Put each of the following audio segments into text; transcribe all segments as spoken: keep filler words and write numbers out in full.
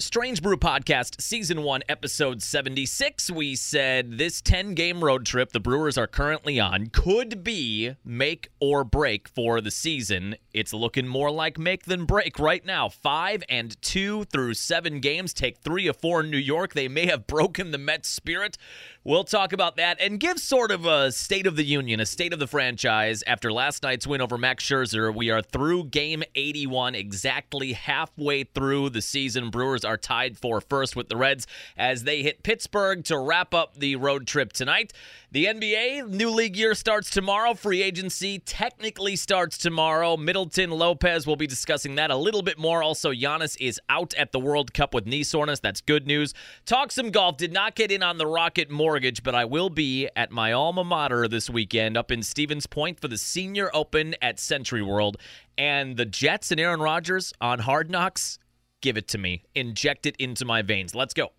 Strange Brew Podcast, Season one, Episode seventy-six, we said this ten-game road trip the Brewers are currently on could be make or break for the season. It's looking more like make than break right now. Five and two through seven games. Take three of four in New York. They may have broken the Mets' spirit. We'll talk about that and give sort of a state of the union, a state of the franchise. After last night's win over Max Scherzer, we are through Game eighty-one, exactly halfway through the season. Brewers are tied for first with the Reds as they hit Pittsburgh to wrap up the road trip tonight. The N B A, new league year starts tomorrow. Free agency technically starts tomorrow. Middleton, Lopez, we'll be discussing that a little bit more. Also, Giannis is out at the World Cup with knee soreness. That's good news. Talk some golf. Did not get in on the Rocket Mortgage, but I will be at my alma mater this weekend up in Stevens Point for the Senior Open at SentryWorld. And the Jets and Aaron Rodgers on Hard Knocks, give it to me. Inject it into my veins. Let's go.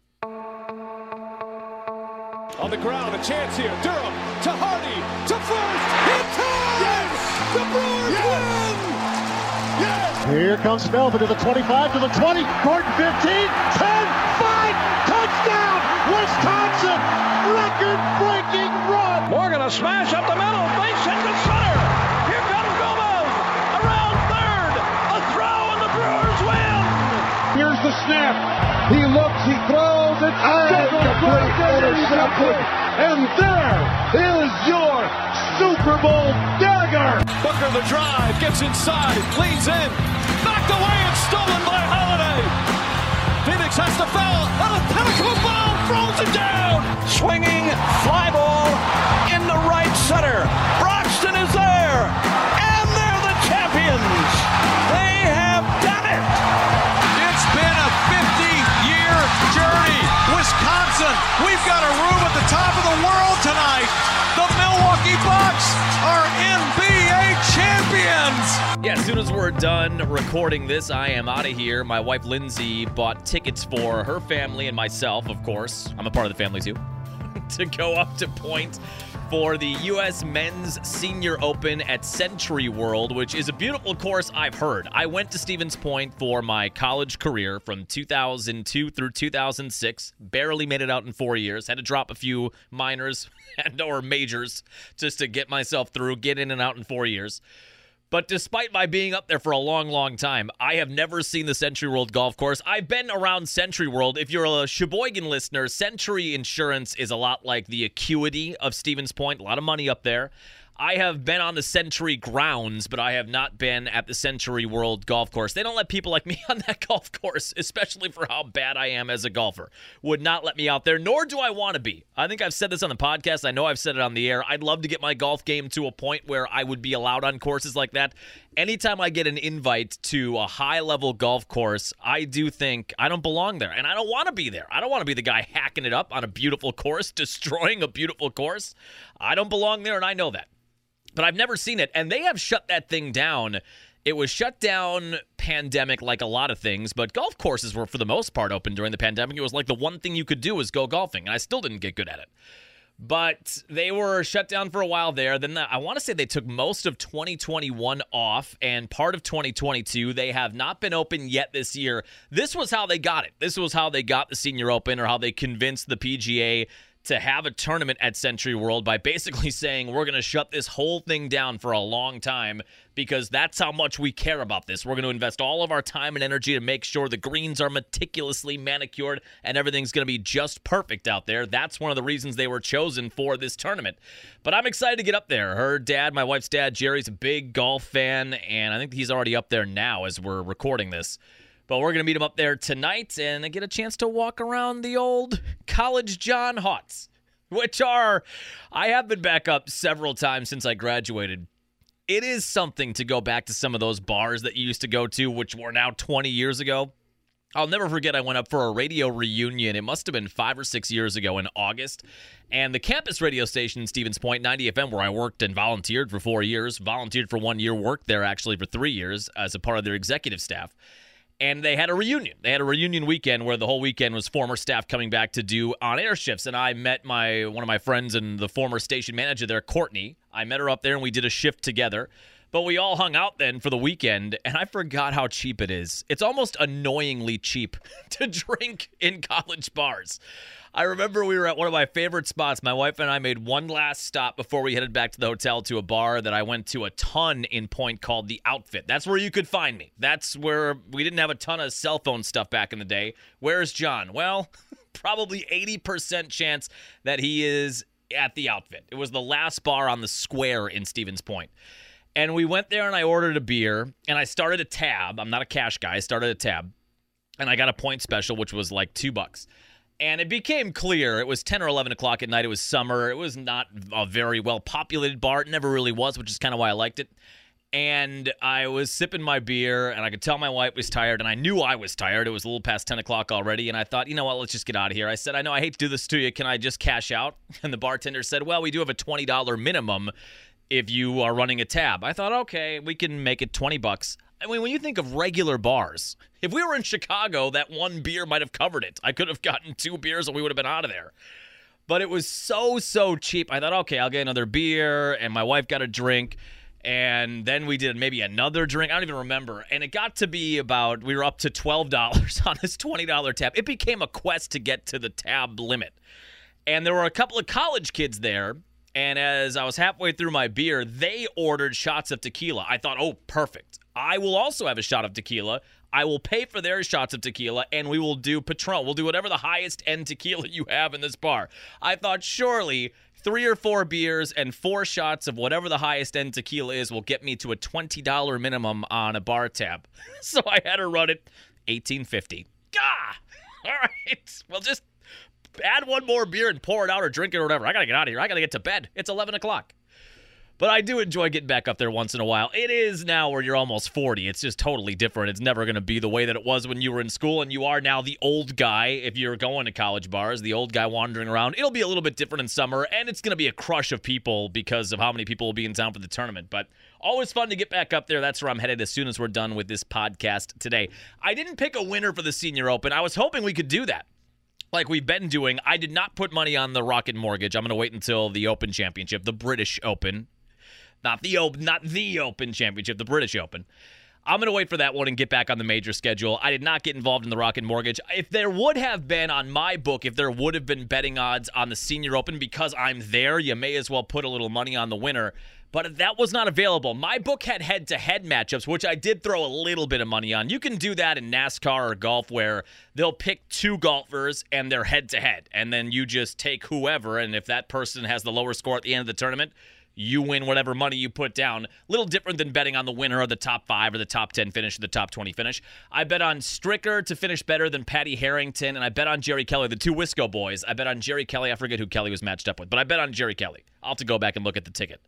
On the ground, a chance here. Durham to Hardy to first. It's time! Yes! The Brewers yes! win! Yes! Here comes Melvin to the twenty-five, to the twenty. Gordon fifteen, ten, five. Touchdown! Wisconsin! Record-breaking run! Morgan a smash up the middle. Fakes it to center. Here comes Gomez. Around third. A throw and the Brewers win! Here's the snap. He looks, he throws it out. And there is your Super Bowl dagger. Booker the drive, gets inside, leads in, knocked away and stolen by Holiday. Phoenix has to foul, and a pinnacle ball throws it down. Swinging fly ball in the right center. Broxton is there, and they're the champions. They have done it. It's been a fifty-year journey. Wisconsin, we've got a room at the top of the world tonight. The Milwaukee Bucks are N B A champions. Yeah, as soon as we're done recording this, I am out of here. My wife, Lindsay, bought tickets for her family and myself, of course. I'm a part of the family, too. To go up to Point for the U S Men's Senior Open at SentryWorld, which is a beautiful course, I've heard. I went to Stevens Point for my college career from two thousand two through two thousand six. Barely made it out in four years. Had to drop a few minors and or majors just to get myself through, get in and out in four years. But despite my being up there for a long, long time, I have never seen the SentryWorld golf course. I've been around SentryWorld. If you're a Sheboygan listener, Sentry Insurance is a lot like the Acuity of Stevens Point. A lot of money up there. I have been on the Sentry grounds, but I have not been at the SentryWorld golf course. They don't let people like me on that golf course, especially for how bad I am as a golfer. Would not let me out there, nor do I want to be. I think I've said this on the podcast. I know I've said it on the air. I'd love to get my golf game to a point where I would be allowed on courses like that. Anytime I get an invite to a high-level golf course, I do think I don't belong there, and I don't want to be there. I don't want to be the guy hacking it up on a beautiful course, destroying a beautiful course. I don't belong there, and I know that. But I've never seen it, and they have shut that thing down. It was shut down pandemic like a lot of things, but golf courses were, for the most part, open during the pandemic. It was like the one thing you could do was go golfing, and I still didn't get good at it. But they were shut down for a while there. Then I want to say they took most of twenty twenty-one off and part of twenty twenty-two. They have not been open yet this year. This was how they got it. This was how they got the Senior Open, or how they convinced the P G A to have a tournament at SentryWorld by basically saying we're going to shut this whole thing down for a long time because that's how much we care about this. We're going to invest all of our time and energy to make sure the greens are meticulously manicured and everything's going to be just perfect out there. That's one of the reasons they were chosen for this tournament. But I'm excited to get up there. Her dad, my wife's dad, Jerry's a big golf fan, and I think he's already up there now as we're recording this. But we're going to meet him up there tonight and get a chance to walk around the old College John Hotts, which are, I have been back up several times since I graduated. It is something to go back to some of those bars that you used to go to, which were now twenty years ago. I'll never forget I went up for a radio reunion. It must have been five or six years ago in August. And the campus radio station in Stevens Point, ninety F M, where I worked and volunteered for four years, volunteered for one year, worked there actually for three years as a part of their executive staff. And they had a reunion. They had a reunion weekend where the whole weekend was former staff coming back to do on-air shifts. And I met my one of my friends and the former station manager there, Courtney. I met her up there, and we did a shift together. But we all hung out then for the weekend, and I forgot how cheap it is. It's almost annoyingly cheap to drink in college bars. I remember we were at one of my favorite spots. My wife and I made one last stop before we headed back to the hotel to a bar that I went to a ton in Point called The Outfit. That's where you could find me. That's where we didn't have a ton of cell phone stuff back in the day. Where's John? Well, probably eighty percent chance that he is at The Outfit. It was the last bar on the square in Stevens Point. And we went there and I ordered a beer and I started a tab. I'm not a cash guy. I started a tab and I got a point special, which was like two bucks. And it became clear. It was ten or eleven o'clock at night. It was summer. It was not a very well-populated bar. It never really was, which is kind of why I liked it. And I was sipping my beer, and I could tell my wife was tired, and I knew I was tired. It was a little past ten o'clock already, and I thought, you know what, let's just get out of here. I said, I know I hate to do this to you. Can I just cash out? And the bartender said, well, we do have a twenty dollars minimum if you are running a tab. I thought, okay, we can make it twenty bucks. I mean, when you think of regular bars, if we were in Chicago, that one beer might have covered it. I could have gotten two beers and we would have been out of there. But it was so, so cheap. I thought, okay, I'll get another beer. And my wife got a drink. And then we did maybe another drink. I don't even remember. And it got to be about, we were up to twelve dollars on this twenty dollars tab. It became a quest to get to the tab limit. And there were a couple of college kids there. And as I was halfway through my beer, they ordered shots of tequila. I thought, oh, perfect. I will also have a shot of tequila. I will pay for their shots of tequila, and we will do Patron. We'll do whatever the highest-end tequila you have in this bar. I thought, surely, three or four beers and four shots of whatever the highest-end tequila is will get me to a twenty dollars minimum on a bar tab. So I had to run it eighteen fifty. Gah! All right. Well, just add one more beer and pour it out or drink it or whatever. I got to get out of here. I got to get to bed. It's eleven o'clock. But I do enjoy getting back up there once in a while. It is now where you're almost forty. It's just totally different. It's never going to be the way that it was when you were in school, and you are now the old guy if you're going to college bars, the old guy wandering around. It'll be a little bit different in summer, and it's going to be a crush of people because of how many people will be in town for the tournament. But always fun to get back up there. That's where I'm headed as soon as we're done with this podcast today. I didn't pick a winner for the Senior Open. I was hoping we could do that, like we've been doing. I did not put money on the Rocket Mortgage. I'm going to wait until the Open Championship, the British Open. Not the open, not the Open Championship, the British Open. I'm going to wait for that one and get back on the major schedule. I did not get involved in the Rocket Mortgage. If there would have been on my book, if there would have been betting odds on the Senior Open, because I'm there, you may as well put a little money on the winner. But that was not available. My book had head-to-head matchups, which I did throw a little bit of money on. You can do that in NASCAR or golf, where they'll pick two golfers and they're head-to-head. And then you just take whoever, and if that person has the lower score at the end of the tournament, you win whatever money you put down. Little different than betting on the winner or the top five or the top ten finish or the top twenty finish. I bet on Stricker to finish better than Patty Harrington, and I bet on Jerry Kelly, the two Wisco boys. I bet on Jerry Kelly. I forget who Kelly was matched up with, but I bet on Jerry Kelly. I'll have to go back and look at the ticket.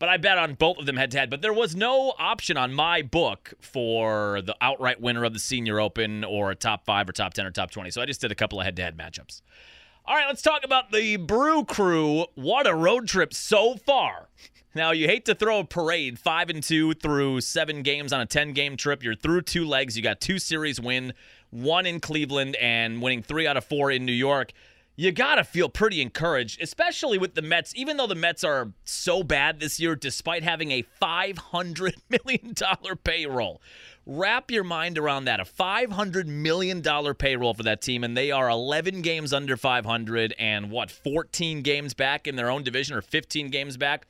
But I bet on both of them head-to-head. But there was no option on my book for the outright winner of the Senior Open or a top five or top ten or top twenty. So I just did a couple of head-to-head matchups. All right, let's talk about the Brew Crew. What a road trip so far. Now, you hate to throw a parade five and two through seven games on a ten-game trip. You're through two legs. You got two series win, one in Cleveland and winning three out of four in New York. You got to feel pretty encouraged, especially with the Mets. Even though the Mets are so bad this year, despite having a five hundred million dollars payroll. Wrap your mind around that, a five hundred million dollars payroll for that team, and they are eleven games under five hundred and, what, fourteen games back in their own division or fifteen games back?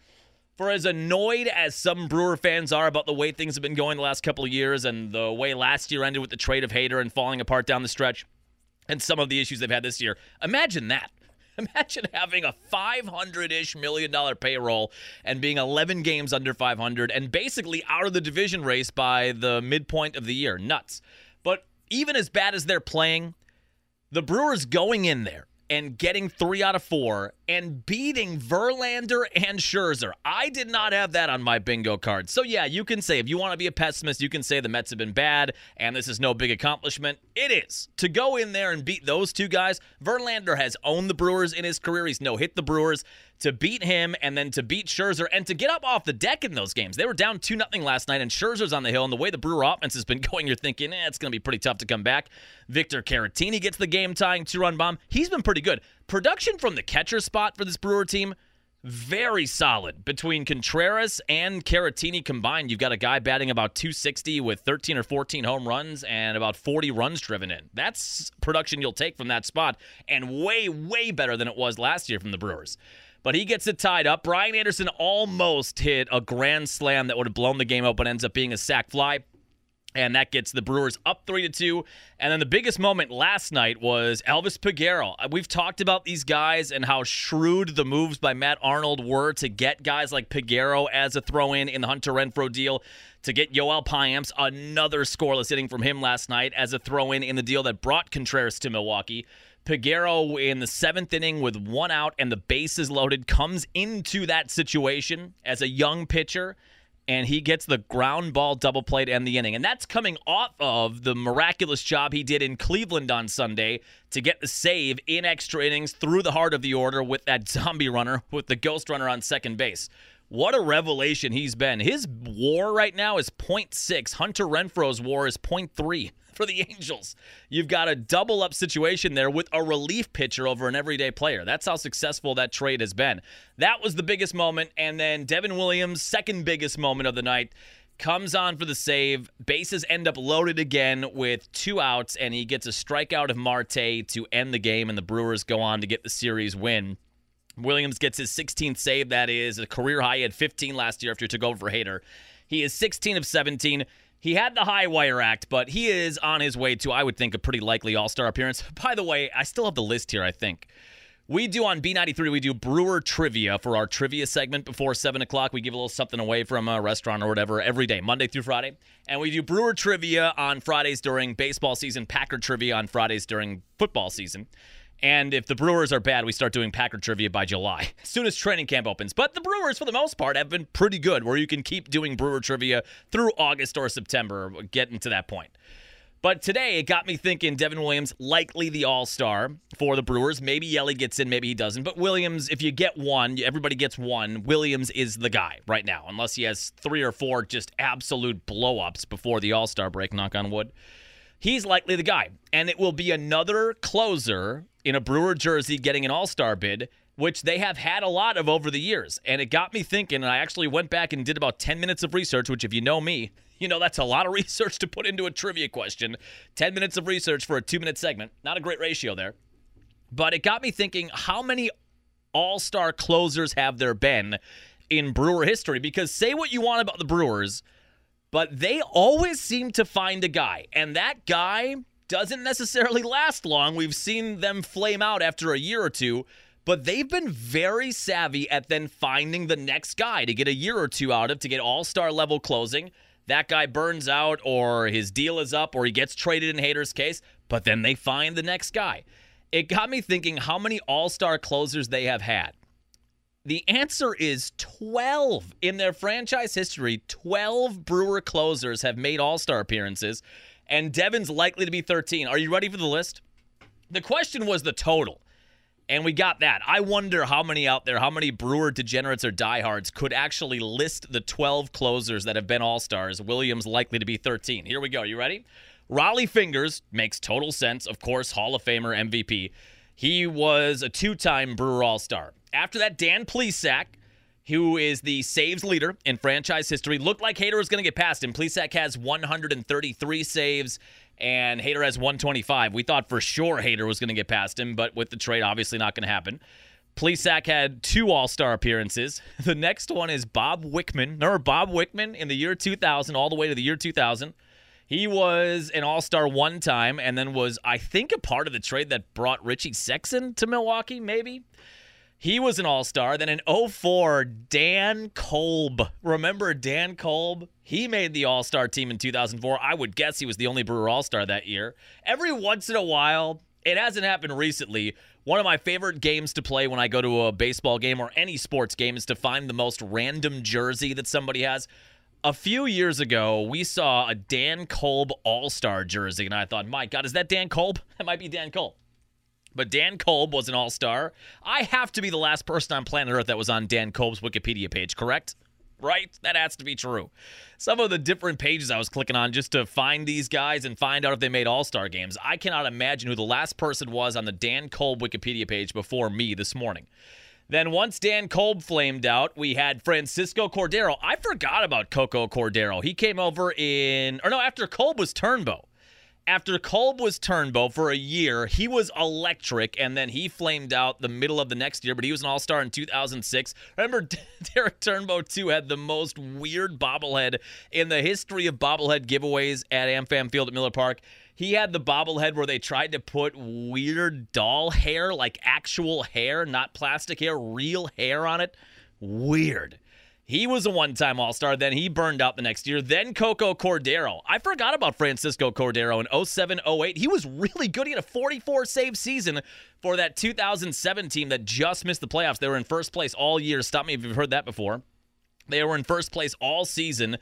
For as annoyed as some Brewer fans are about the way things have been going the last couple of years and the way last year ended with the trade of Hader and falling apart down the stretch and some of the issues they've had this year, imagine that. Imagine having a five hundred-ish million dollar payroll and being eleven games under five hundred and basically out of the division race by the midpoint of the year. Nuts. But even as bad as they're playing, the Brewers going in there and getting three out of four and beating Verlander and Scherzer. I did not have that on my bingo card. So, yeah, you can say, if you want to be a pessimist, you can say the Mets have been bad and this is no big accomplishment. It is. To go in there and beat those two guys, Verlander has owned the Brewers in his career. He's no-hit the Brewers. To beat him and then to beat Scherzer and to get up off the deck in those games. They were down two nothing last night, and Scherzer's on the hill, and the way the Brewer offense has been going, you're thinking, eh, it's going to be pretty tough to come back. Victor Caratini gets the game-tying two-run bomb. He's been pretty good. Production from the catcher spot for this Brewer team, very solid. Between Contreras and Caratini combined, you've got a guy batting about two sixty with thirteen or fourteen home runs and about forty runs driven in. That's production you'll take from that spot, and way, way better than it was last year from the Brewers. But he gets it tied up. Brian Anderson almost hit a grand slam that would have blown the game up, but ends up being a sac fly. And that gets the Brewers up three to two. And then the biggest moment last night was Elvis Peguero. We've talked about these guys and how shrewd the moves by Matt Arnold were to get guys like Peguero as a throw-in in the Hunter Renfroe deal, to get Yoel Piamps, another scoreless hitting from him last night, as a throw-in in the deal that brought Contreras to Milwaukee. Peguero, in the seventh inning with one out and the bases loaded, comes into that situation as a young pitcher, and he gets the ground ball double play to end the inning. And that's coming off of the miraculous job he did in Cleveland on Sunday to get the save in extra innings through the heart of the order with that zombie runner, with the ghost runner on second base. What a revelation he's been. His WAR right now is point six. Hunter Renfroe's WAR is point three for the Angels. You've got a double-up situation there with a relief pitcher over an everyday player. That's how successful that trade has been. That was the biggest moment, and then Devin Williams' second biggest moment of the night, comes on for the save. Bases end up loaded again with two outs, and he gets a strikeout of Marte to end the game, and the Brewers go on to get the series win. Williams gets his sixteenth save. That is a career high. He had fifteen last year after he took over for Hader. He is sixteen of seventeen. He had the high wire act, but he is on his way to, I would think, a pretty likely all-star appearance. By the way, I still have the list here, I think. We do on B ninety-three, we do Brewer Trivia for our trivia segment before seven o'clock. We give a little something away from a restaurant or whatever every day, Monday through Friday. And we do Brewer Trivia on Fridays during baseball season, Packer Trivia on Fridays during football season. And if the Brewers are bad, we start doing Packer Trivia by July, as soon as training camp opens. But the Brewers, for the most part, have been pretty good, where you can keep doing Brewer Trivia through August or September, getting to that point. But today, it got me thinking Devin Williams, likely the all-star for the Brewers. Maybe Yelly gets in, maybe he doesn't. But Williams, if you get one, everybody gets one. Williams is the guy right now, unless he has three or four just absolute blow-ups before the all-star break, knock on wood. He's likely the guy, and it will be another closer in a Brewer jersey getting an all-star bid, which they have had a lot of over the years. And it got me thinking, and I actually went back and did about ten minutes of research, which if you know me, you know that's a lot of research to put into a trivia question. ten minutes of research for a two-minute segment. Not a great ratio there. But it got me thinking, how many all-star closers have there been in Brewer history? Because say what you want about the Brewers, but they always seem to find a guy, and that guy doesn't necessarily last long. We've seen them flame out after a year or two, but they've been very savvy at then finding the next guy to get a year or two out of, to get all-star level closing. That guy burns out, or his deal is up, or he gets traded in Hader's case, but then they find the next guy. It got me thinking how many all-star closers they have had. The answer is twelve. In their franchise history, twelve Brewer closers have made all-star appearances, and Devin's likely to be thirteen. Are you ready for the list? The question was the total, and we got that. I wonder how many out there, how many Brewer degenerates or diehards could actually list the twelve closers that have been all-stars. Williams likely to be thirteen. Here we go. You ready? Raleigh Fingers makes total sense. Of course, Hall of Famer, M V P. He was a two-time Brewer all-star. After that, Dan Plesac, who is the saves leader in franchise history, looked like Hader was going to get past him. Plesac has one hundred thirty-three saves, and Hader has one hundred twenty-five. We thought for sure Hader was going to get past him, but with the trade, obviously not going to happen. Plesac had two all-star appearances. The next one is Bob Wickman. Remember Bob Wickman in the year two thousand, all the way to the year two thousand? He was an all-star one time and then was, I think, a part of the trade that brought Richie Sexton to Milwaukee, maybe? He was an all-star. Then in oh four, Dan Kolb. Remember Dan Kolb? He made the all-star team in two thousand four. I would guess he was the only Brewer all-star that year. Every once in a while, it hasn't happened recently, one of my favorite games to play when I go to a baseball game or any sports game is to find the most random jersey that somebody has. A few years ago, we saw a Dan Kolb all-star jersey, and I thought, my God, is that Dan Kolb? That might be Dan Kolb. But Dan Kolb was an all-star. I have to be the last person on planet Earth that was on Dan Kolb's Wikipedia page, correct? Right? That has to be true. Some of the different pages I was clicking on just to find these guys and find out if they made all-star games. I cannot imagine who the last person was on the Dan Kolb Wikipedia page before me this morning. Then once Dan Kolb flamed out, we had Francisco Cordero. I forgot about Coco Cordero. He came over in, or no, after Kolb was Turnbow. After Kolb was Turnbow for a year, he was electric, and then he flamed out the middle of the next year, but he was an all-star in two thousand six. Remember, Derek Turnbow, too, had the most weird bobblehead in the history of bobblehead giveaways at AmFam Field at Miller Park. He had the bobblehead where they tried to put weird doll hair, like actual hair, not plastic hair, real hair on it. Weird. He was a one-time All-Star. Then he burned out the next year. Then Coco Cordero. I forgot about Francisco Cordero in oh seven oh eight. He was really good. He had a forty-four save season for that two thousand seven team that just missed the playoffs. They were in first place all year. Stop me if you've heard that before. They were in first place all season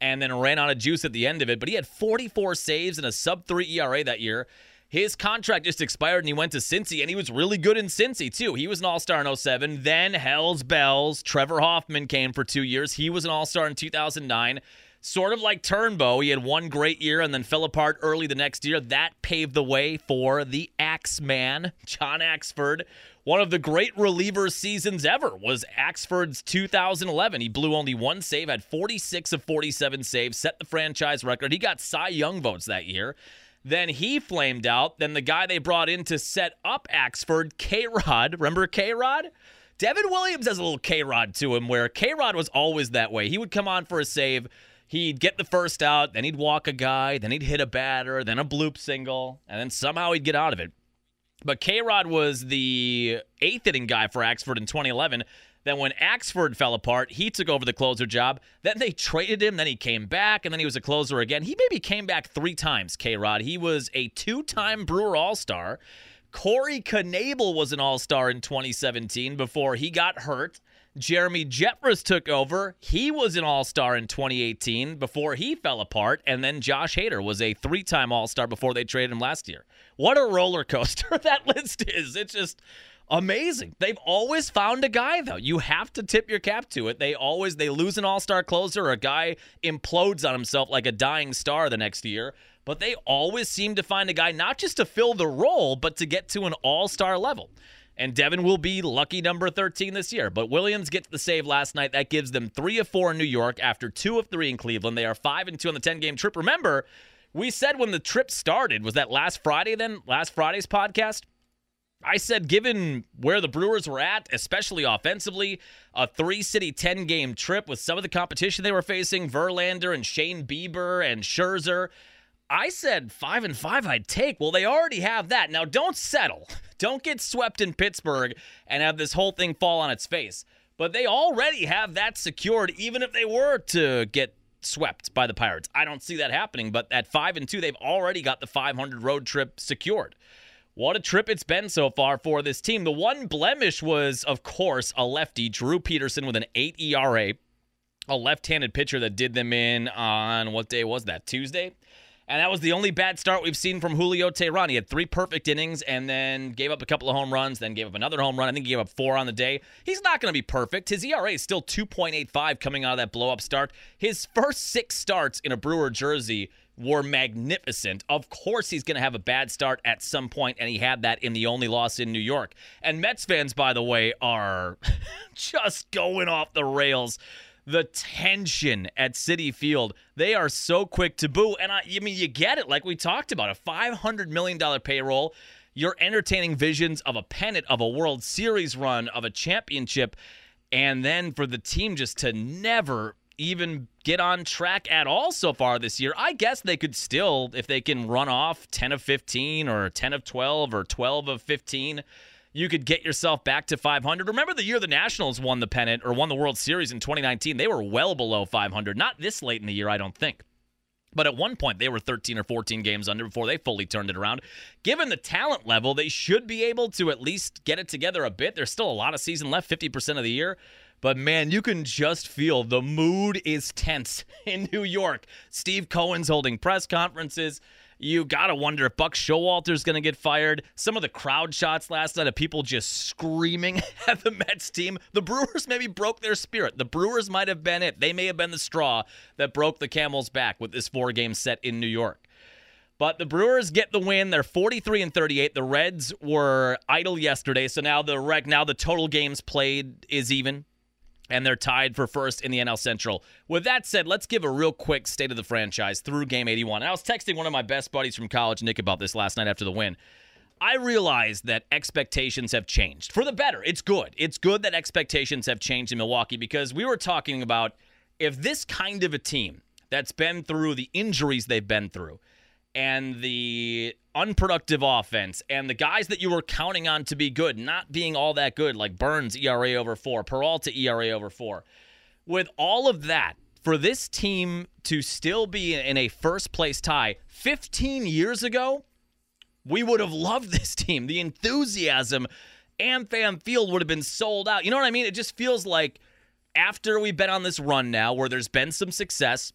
and then ran out of juice at the end of it. But he had forty-four saves and a sub three E R A that year. His contract just expired, and he went to Cincy, and he was really good in Cincy, too. He was an all-star in oh seven. Then, hell's bells, Trevor Hoffman came for two years. He was an all-star in two thousand nine. Sort of like Turnbow, he had one great year and then fell apart early the next year. That paved the way for the Axeman, John Axford. One of the great reliever seasons ever was Axford's two thousand eleven. He blew only one save, had forty-six of forty-seven saves, set the franchise record. He got Cy Young votes that year. Then he flamed out. Then the guy they brought in to set up Axford, K-Rod. Remember K-Rod? Devin Williams has a little K-Rod to him where K-Rod was always that way. He would come on for a save. He'd get the first out. Then he'd walk a guy. Then he'd hit a batter. Then a bloop single. And then somehow he'd get out of it. But K-Rod was the eighth inning guy for Axford in twenty eleven. Then when Axford fell apart, he took over the closer job. Then they traded him. Then he came back, and then he was a closer again. He maybe came back three times, K-Rod. He was a two-time Brewer All-Star. Corey Knebel was an All-Star in twenty seventeen before he got hurt. Jeremy Jeffress took over. He was an All-Star in twenty eighteen before he fell apart. And then Josh Hader was a three-time All-Star before they traded him last year. What a roller coaster that list is. It's just amazing. They've always found a guy, though. You have to tip your cap to it. They always, they lose an all-star closer, or a guy implodes on himself like a dying star the next year. But they always seem to find a guy, not just to fill the role, but to get to an all-star level. And Devin will be lucky number thirteen this year. But Williams gets the save last night. That gives them three of four in New York after two of three in Cleveland. They are five and two on the ten-game trip. Remember, we said when the trip started, was that last Friday then? Last Friday's podcast? I said, given where the Brewers were at, especially offensively, a three-city ten-game trip with some of the competition they were facing, Verlander and Shane Bieber and Scherzer, I said five and five I'd take. Well, they already have that. Now, don't settle. Don't get swept in Pittsburgh and have this whole thing fall on its face. But they already have that secured, even if they were to get swept by the Pirates. I don't see that happening, but at five and two, they've already got the five hundred road trip secured. What a trip it's been so far for this team. The one blemish was, of course, a lefty, Drew Peterson, with an eight E R A, a left-handed pitcher that did them in on, what day was that, Tuesday? And that was the only bad start we've seen from Julio Teheran. He had three perfect innings and then gave up a couple of home runs, then gave up another home run. I think he gave up four on the day. He's not going to be perfect. His E R A is still two point eight five coming out of that blow-up start. His first six starts in a Brewer jersey were magnificent. Of course he's going to have a bad start at some point, and he had that in the only loss in New York. And Mets fans, by the way, are just going off the rails. The tension at Citi Field, they are so quick to boo. And I, I mean, you get it, like we talked about, a five hundred million dollars payroll. You're entertaining visions of a pennant, of a World Series run, of a championship, and then for the team just to never even get on track at all so far this year. I guess they could still, if they can run off ten of fifteen or ten of twelve or twelve of fifteen, you could get yourself back to five hundred. Remember the year the Nationals won the pennant or won the World Series in twenty nineteen? They were well below five hundred. Not this late in the year, I don't think. But at one point, they were thirteen or fourteen games under before they fully turned it around. Given the talent level, they should be able to at least get it together a bit. There's still a lot of season left, fifty percent of the year. But, man, you can just feel the mood is tense in New York. Steve Cohen's holding press conferences. You got to wonder if Buck Showalter's going to get fired. Some of the crowd shots last night of people just screaming at the Mets team. The Brewers maybe broke their spirit. The Brewers might have been it. They may have been the straw that broke the camel's back with this four-game set in New York. But the Brewers get the win. They're forty-three and thirty-eight. The Reds were idle yesterday, so now the rec, now the total games played is even, and they're tied for first in the N L Central. With that said, let's give a real quick state of the franchise through Game eighty-one. And I was texting one of my best buddies from college, Nick, about this last night after the win. I realized that expectations have changed. For the better. It's good. It's good that expectations have changed in Milwaukee, because we were talking about if this kind of a team that's been through the injuries they've been through, and the unproductive offense, and the guys that you were counting on to be good not being all that good, like Burns, E R A over four, Peralta, E R A over four. With all of that, for this team to still be in a first-place tie, fifteen years ago, we would have loved this team. The enthusiasm, AmFam Field would have been sold out. You know what I mean? It just feels like after we've been on this run now where there's been some success.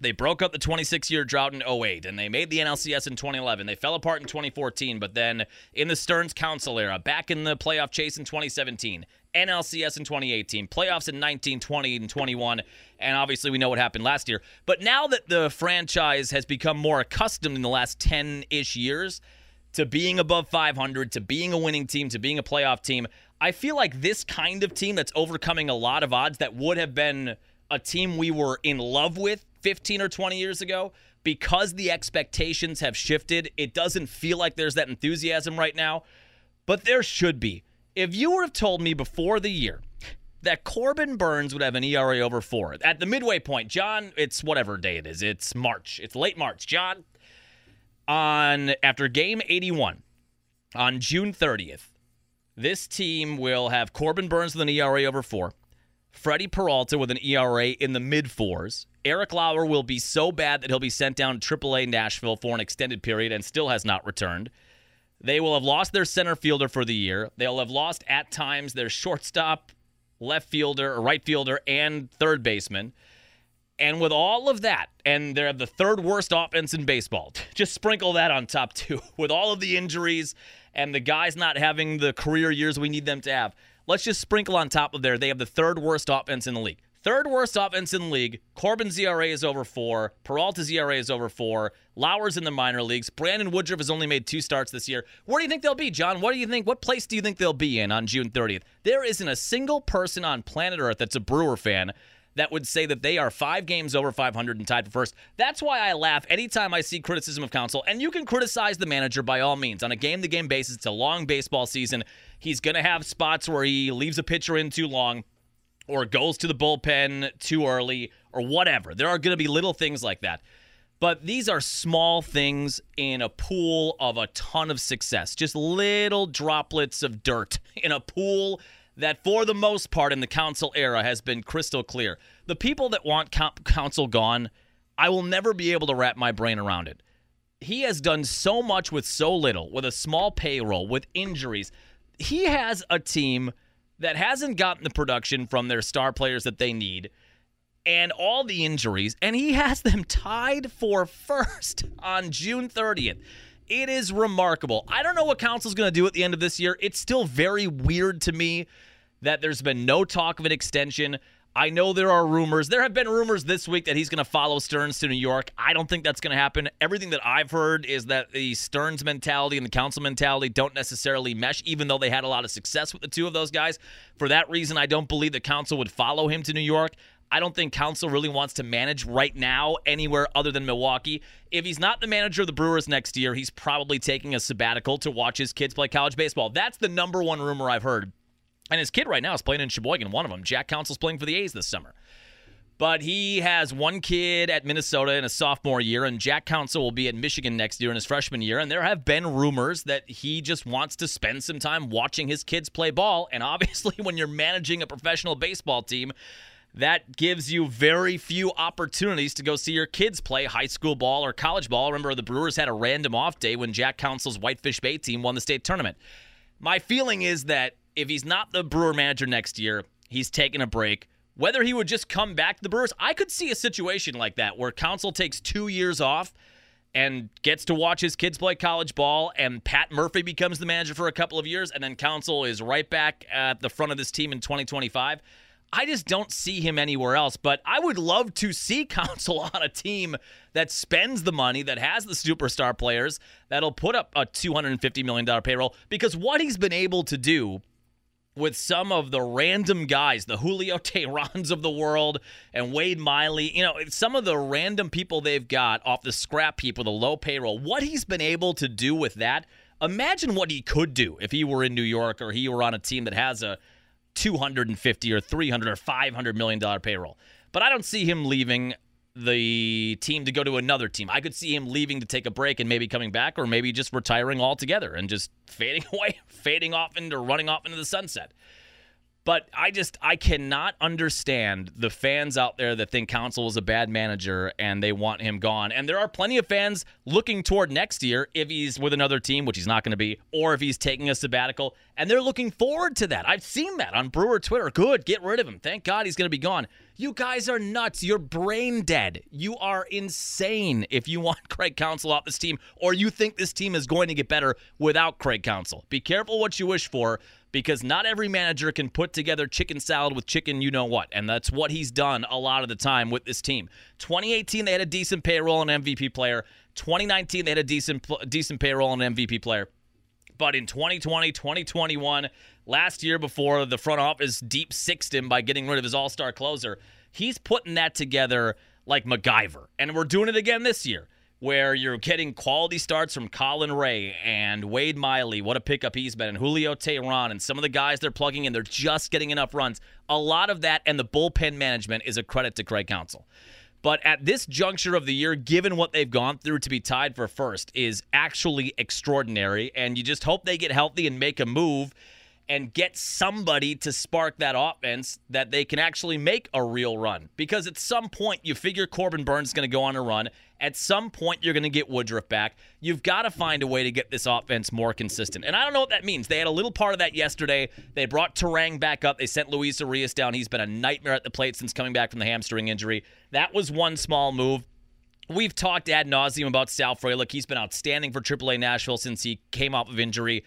They broke up the twenty-six year drought in oh eight, and they made the N L C S in twenty eleven. They fell apart in twenty fourteen, but then in the Stearns Counsell era, back in the playoff chase in twenty seventeen, N L C S in twenty eighteen, playoffs in nineteen, twenty, and twenty-one, and obviously we know what happened last year. But now that the franchise has become more accustomed in the last ten-ish years to being above five hundred, to being a winning team, to being a playoff team, I feel like this kind of team that's overcoming a lot of odds that would have been a team we were in love with fifteen or twenty years ago, because the expectations have shifted, it doesn't feel like there's that enthusiasm right now, but there should be. If you would have told me before the year that Corbin Burns would have an E R A over four, at the midway point, John, it's whatever day it is, it's March, it's late March, John, on after Game eighty-one, on June thirtieth, this team will have Corbin Burns with an E R A over four, Freddie Peralta with an E R A in the mid-fours. Eric Lauer will be so bad that he'll be sent down to triple A Nashville for an extended period and still has not returned. They will have lost their center fielder for the year. They'll have lost, at times, their shortstop, left fielder, or right fielder, and third baseman. And with all of that, and they're the third worst offense in baseball. Just sprinkle that on top, too. With all of the injuries and the guys not having the career years we need them to have, let's just sprinkle on top of there. They have the third worst offense in the league. Third worst offense in the league. Corbin's E R A is over four. Peralta's E R A is over four. Lauer's in the minor leagues. Brandon Woodruff has only made two starts this year. Where do you think they'll be, John? What do you think? What place do you think they'll be in on June thirtieth? There isn't a single person on planet Earth that's a Brewer fan that would say that they are five games over five hundred and tied for first. That's why I laugh anytime I see criticism of Counsell. And you can criticize the manager by all means. On a game-to-game basis, it's a long baseball season. He's going to have spots where he leaves a pitcher in too long or goes to the bullpen too early or whatever. There are going to be little things like that. But these are small things in a pool of a ton of success. Just little droplets of dirt in a pool that for the most part in the Counsell era has been crystal clear. The people that want Counsell gone, I will never be able to wrap my brain around it. He has done so much with so little, with a small payroll, with injuries. He has a team that hasn't gotten the production from their star players that they need and all the injuries, and he has them tied for first on June thirtieth. It is remarkable. I don't know what Counsell's going to do at the end of this year. It's still very weird to me that there's been no talk of an extension. I know there are rumors. There have been rumors this week that he's going to follow Stearns to New York. I don't think that's going to happen. Everything that I've heard is that the Stearns mentality and the Counsell mentality don't necessarily mesh, even though they had a lot of success with the two of those guys. For that reason, I don't believe that Counsell would follow him to New York. I don't think Counsell really wants to manage right now anywhere other than Milwaukee. If he's not the manager of the Brewers next year, he's probably taking a sabbatical to watch his kids play college baseball. That's the number one rumor I've heard. And his kid right now is playing in Sheboygan, one of them. Jack Counsell's playing for the A's this summer. But he has one kid at Minnesota in a sophomore year, and Jack Counsell will be at Michigan next year in his freshman year. And there have been rumors that he just wants to spend some time watching his kids play ball. And obviously, when you're managing a professional baseball team, that gives you very few opportunities to go see your kids play high school ball or college ball. Remember, the Brewers had a random off day when Jack Counsell's Whitefish Bay team won the state tournament. My feeling is that if he's not the Brewer manager next year, he's taking a break. Whether he would just come back to the Brewers, I could see a situation like that where Counsell takes two years off and gets to watch his kids play college ball, and Pat Murphy becomes the manager for a couple of years, and then Counsell is right back at the front of this team in twenty twenty-five. I just don't see him anywhere else. But I would love to see Counsell on a team that spends the money, that has the superstar players, that'll put up a two hundred fifty million dollars payroll. Because what he's been able to do with some of the random guys, the Julio Teherans of the world and Wade Miley, you know, some of the random people they've got off the scrap heap with a low payroll, what he's been able to do with that, imagine what he could do if he were in New York or he were on a team that has a two hundred fifty or three hundred or five hundred million dollars payroll. But I don't see him leaving the team to go to another team. I could see him leaving to take a break and maybe coming back, or maybe just retiring altogether and just fading away, fading off into running off into the sunset. But I just, I cannot understand the fans out there that think Counsell is a bad manager and they want him gone. And there are plenty of fans looking toward next year if he's with another team, which he's not going to be, or if he's taking a sabbatical. And they're looking forward to that. I've seen that on Brewer Twitter. Good, get rid of him. Thank God he's going to be gone. You guys are nuts. You're brain dead. You are insane if you want Craig Counsell off this team, or you think this team is going to get better without Craig Counsell. Be careful what you wish for, because not every manager can put together chicken salad with chicken you-know-what, and that's what he's done a lot of the time with this team. twenty eighteen, they had a decent payroll and M V P player. twenty nineteen, they had a decent decent payroll and M V P player. But in twenty twenty, twenty twenty-one, last year before the front office deep-sixed him by getting rid of his all-star closer, he's putting that together like MacGyver, and we're doing it again this year, where you're getting quality starts from Colin Ray and Wade Miley, what a pickup he's been, and Julio Teheran, and some of the guys they're plugging in, they're just getting enough runs. A lot of that and the bullpen management is a credit to Craig Counsell. But at this juncture of the year, given what they've gone through, to be tied for first is actually extraordinary, and you just hope they get healthy and make a move and get somebody to spark that offense that they can actually make a real run. Because at some point, you figure Corbin Burns is going to go on a run. At some point, you're going to get Woodruff back. You've got to find a way to get this offense more consistent. And I don't know what that means. They had a little part of that yesterday. They brought Terang back up. They sent Luis Arias down. He's been a nightmare at the plate since coming back from the hamstring injury. That was one small move. We've talked ad nauseum about Sal Frelick. He's been outstanding for triple A Nashville since he came off of injury.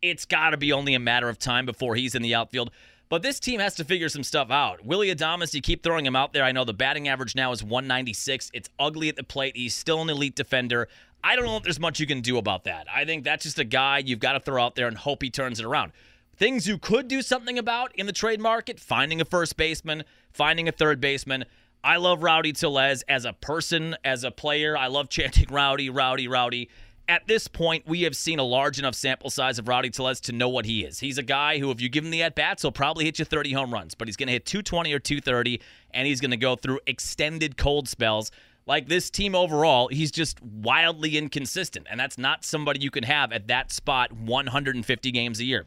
It's got to be only a matter of time before he's in the outfield. But this team has to figure some stuff out. Willy Adames, you keep throwing him out there. I know the batting average now is one ninety-six. It's ugly at the plate. He's still an elite defender. I don't know if there's much you can do about that. I think that's just a guy you've got to throw out there and hope he turns it around. Things you could do something about in the trade market, finding a first baseman, finding a third baseman. I love Rowdy Tellez as a person, as a player. I love chanting Rowdy, Rowdy, Rowdy. At this point, we have seen a large enough sample size of Rowdy Tellez to know what he is. He's a guy who, if you give him the at-bats, he'll probably hit you thirty home runs. But he's going to hit two twenty or two thirty, and he's going to go through extended cold spells. Like this team overall, he's just wildly inconsistent, and that's not somebody you can have at that spot one hundred fifty games a year.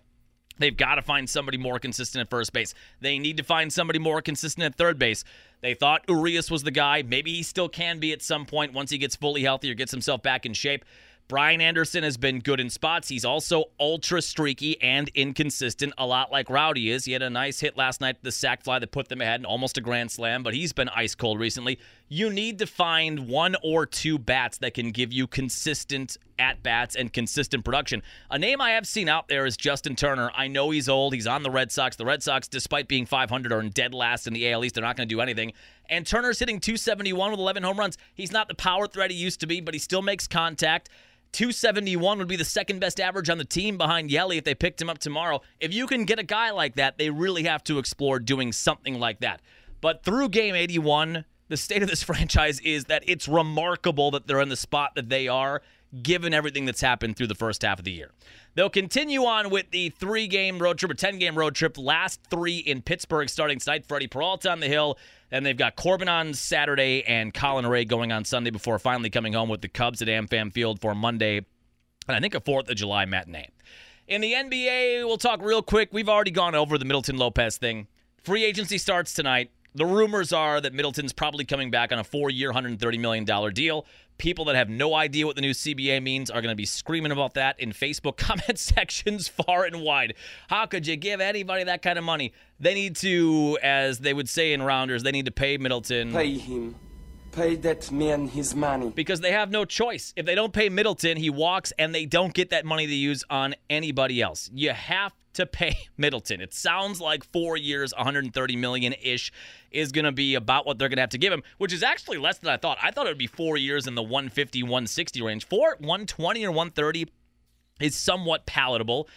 They've got to find somebody more consistent at first base. They need to find somebody more consistent at third base. They thought Urias was the guy. Maybe he still can be at some point once he gets fully healthy or gets himself back in shape. Brian Anderson has been good in spots. He's also ultra streaky and inconsistent, a lot like Rowdy is. He had a nice hit last night, the sac fly that put them ahead and almost a grand slam, but he's been ice cold recently. You need to find one or two bats that can give you consistent at-bats and consistent production. A name I have seen out there is Justin Turner. I know he's old. He's on the Red Sox. The Red Sox, despite being five hundred, are in dead last in the A L East. They're not going to do anything. And Turner's hitting two seventy-one with eleven home runs. He's not the power threat he used to be, but he still makes contact. two seventy-one would be the second best average on the team behind Yelly if they picked him up tomorrow. If you can get a guy like that, they really have to explore doing something like that. But through game eighty-one, the state of this franchise is that it's remarkable that they're in the spot that they are, given everything that's happened through the first half of the year. They'll continue on with the three-game road trip, or ten-game road trip, last three in Pittsburgh starting tonight. Freddie Peralta on the hill, and they've got Corbin on Saturday and Colin Ray going on Sunday before finally coming home with the Cubs at AmFam Field for Monday, and I think a fourth of July matinee. In the N B A, we'll talk real quick. We've already gone over the Middleton Lopez thing. Free agency starts tonight. The rumors are that Middleton's probably coming back on a four-year, one hundred thirty million dollars deal. People that have no idea what the new C B A means are going to be screaming about that in Facebook comment sections far and wide. How could you give anybody that kind of money? They need to, as they would say in Rounders, they need to pay Middleton. Pay him Pay that man his money. Because they have no choice. If they don't pay Middleton, he walks, and they don't get that money to use on anybody else. You have to pay Middleton. It sounds like four years, one hundred thirty million-ish is going to be about what they're going to have to give him, which is actually less than I thought. I thought it would be four years in the one fifty, one sixty range. Four, one twenty or one thirty is somewhat palatable.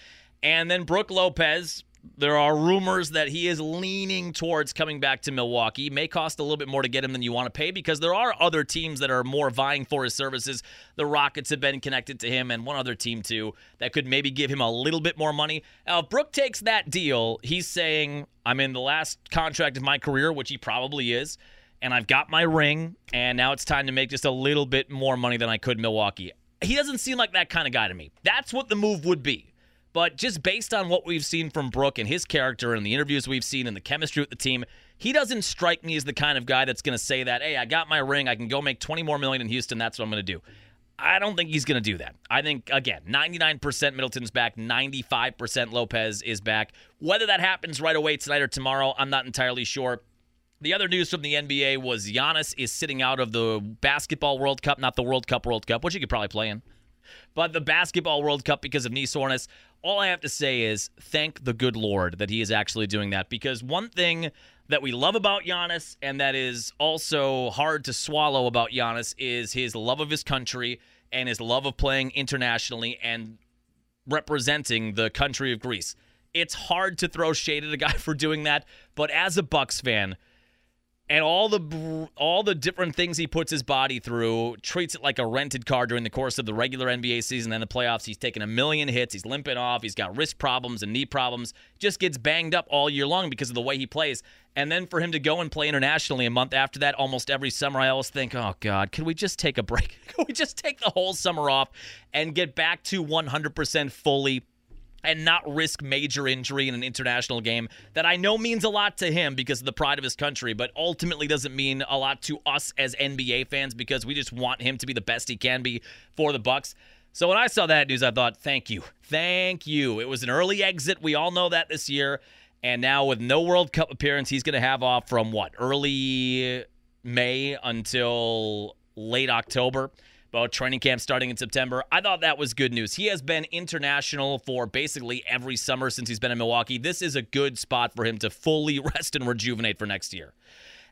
And then Brooke Lopez, there are rumors that he is leaning towards coming back to Milwaukee. May cost a little bit more to get him than you want to pay because there are other teams that are more vying for his services. The Rockets have been connected to him and one other team, too, that could maybe give him a little bit more money. Now, if Brooke takes that deal, he's saying, I'm in the last contract of my career, which he probably is, and I've got my ring, and now it's time to make just a little bit more money than I could in Milwaukee. He doesn't seem like that kind of guy to me. That's what the move would be. But just based on what we've seen from Brooke and his character and the interviews we've seen and the chemistry with the team, he doesn't strike me as the kind of guy that's going to say that, hey, I got my ring, I can go make twenty more million in Houston, that's what I'm going to do. I don't think he's going to do that. I think, again, ninety-nine percent Middleton's back, ninety-five percent Lopez is back. Whether that happens right away tonight or tomorrow, I'm not entirely sure. The other news from the N B A was Giannis is sitting out of the basketball World Cup, not the World Cup World Cup, which he could probably play in, but the basketball World Cup because of knee soreness. All I have to say is thank the good Lord that he is actually doing that, because one thing that we love about Giannis and that is also hard to swallow about Giannis is his love of his country and his love of playing internationally and representing the country of Greece. It's hard to throw shade at a guy for doing that, but as a Bucks fan, and all the all the different things he puts his body through, treats it like a rented car during the course of the regular N B A season and the playoffs. He's taken a million hits. He's limping off. He's got wrist problems and knee problems. Just gets banged up all year long because of the way he plays. And then for him to go and play internationally a month after that, almost every summer, I always think, oh, God, can we just take a break? Can we just take the whole summer off and get back to one hundred percent fully and not risk major injury in an international game that I know means a lot to him because of the pride of his country, but ultimately doesn't mean a lot to us as N B A fans because we just want him to be the best he can be for the Bucks. So when I saw that news, I thought, thank you. Thank you. It was an early exit. We all know that this year. And now with no World Cup appearance, he's going to have off from, what, early May until late October. Well, training camp starting in September. I thought that was good news. He has been international for basically every summer since he's been in Milwaukee. This is a good spot for him to fully rest and rejuvenate for next year.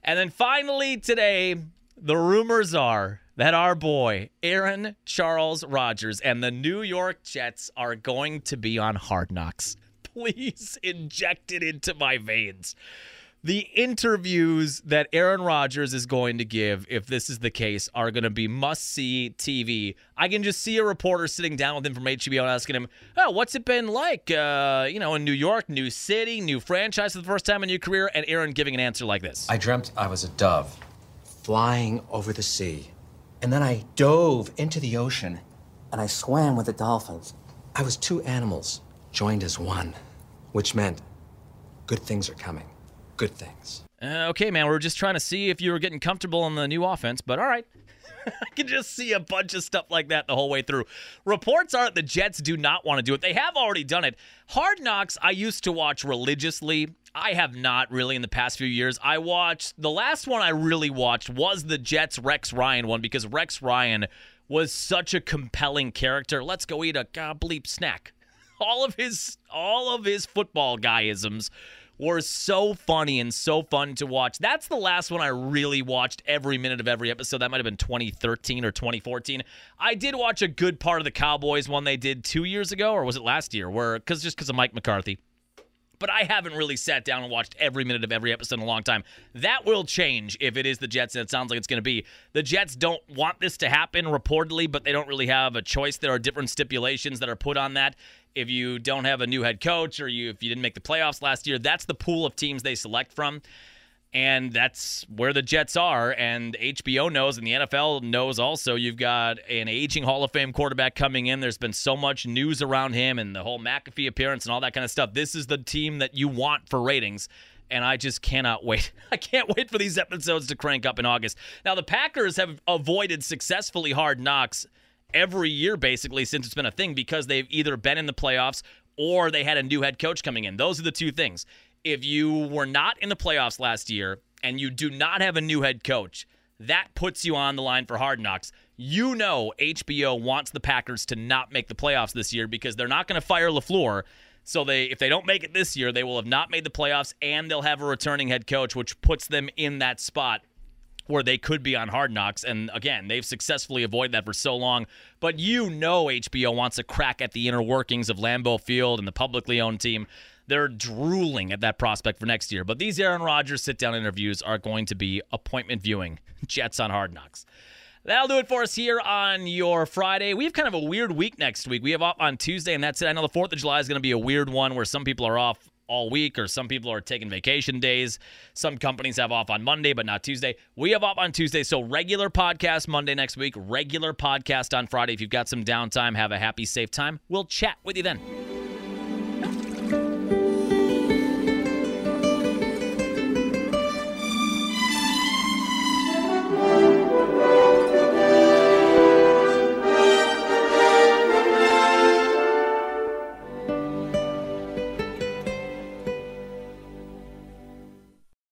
And then finally today, the rumors are that our boy Aaron Charles Rodgers and the New York Jets are going to be on Hard Knocks. Please inject it into my veins. The interviews that Aaron Rodgers is going to give, if this is the case, are going to be must-see T V. I can just see a reporter sitting down with him from H B O and asking him, oh, what's it been like, uh, you know, in New York, new city, new franchise for the first time in your career, and Aaron giving an answer like this. I dreamt I was a dove flying over the sea, and then I dove into the ocean, and I swam with the dolphins. I was two animals joined as one, which meant good things are coming. Good things. Uh, okay, man, we were just trying to see if you were getting comfortable in the new offense, but all right. I can just see a bunch of stuff like that the whole way through. Reports are the Jets do not want to do it. They have already done it. Hard Knocks, I used to watch religiously. I have not really in the past few years. I watched, the last one I really watched was the Jets Rex Ryan one because Rex Ryan was such a compelling character. Let's go eat a god bleep snack. All of his, all of his football guyisms were so funny and so fun to watch. That's the last one I really watched every minute of every episode. That might have been twenty thirteen or twenty fourteen. I did watch a good part of the Cowboys one they did two years ago, or was it last year, where cause, just because of Mike McCarthy. But I haven't really sat down and watched every minute of every episode in a long time. That will change if it is the Jets, and it sounds like it's going to be. The Jets don't want this to happen, reportedly, but they don't really have a choice. There are different stipulations that are put on that. If you don't have a new head coach or you if you didn't make the playoffs last year, that's the pool of teams they select from, and that's where the Jets are. And H B O knows and the N F L knows also you've got an aging Hall of Fame quarterback coming in. There's been so much news around him and the whole McAfee appearance and all that kind of stuff. This is the team that you want for ratings, and I just cannot wait. I can't wait for these episodes to crank up in August. Now, the Packers have avoided successfully Hard Knocks every year, basically, since it's been a thing because they've either been in the playoffs or they had a new head coach coming in. Those are the two things. If you were not in the playoffs last year and you do not have a new head coach, that puts you on the line for Hard Knocks. You know H B O wants the Packers to not make the playoffs this year because they're not going to fire LaFleur. So they, if they don't make it this year, they will have not made the playoffs, and they'll have a returning head coach, which puts them in that spot where they could be on Hard Knocks. And again, they've successfully avoided that for so long. But you know H B O wants a crack at the inner workings of Lambeau Field and the publicly owned team. They're drooling at that prospect for next year. But these Aaron Rodgers sit-down interviews are going to be appointment viewing. Jets on Hard Knocks. That'll do it for us here on your Friday. We have kind of a weird week next week. We have off on Tuesday, and that's it. I know the fourth of July is going to be a weird one where some people are off all week, or some people are taking vacation days. Some companies have off on Monday, but not Tuesday. We have off on Tuesday, so regular podcast Monday next week, regular podcast on Friday. If you've got some downtime, have a happy, safe time. We'll chat with you then.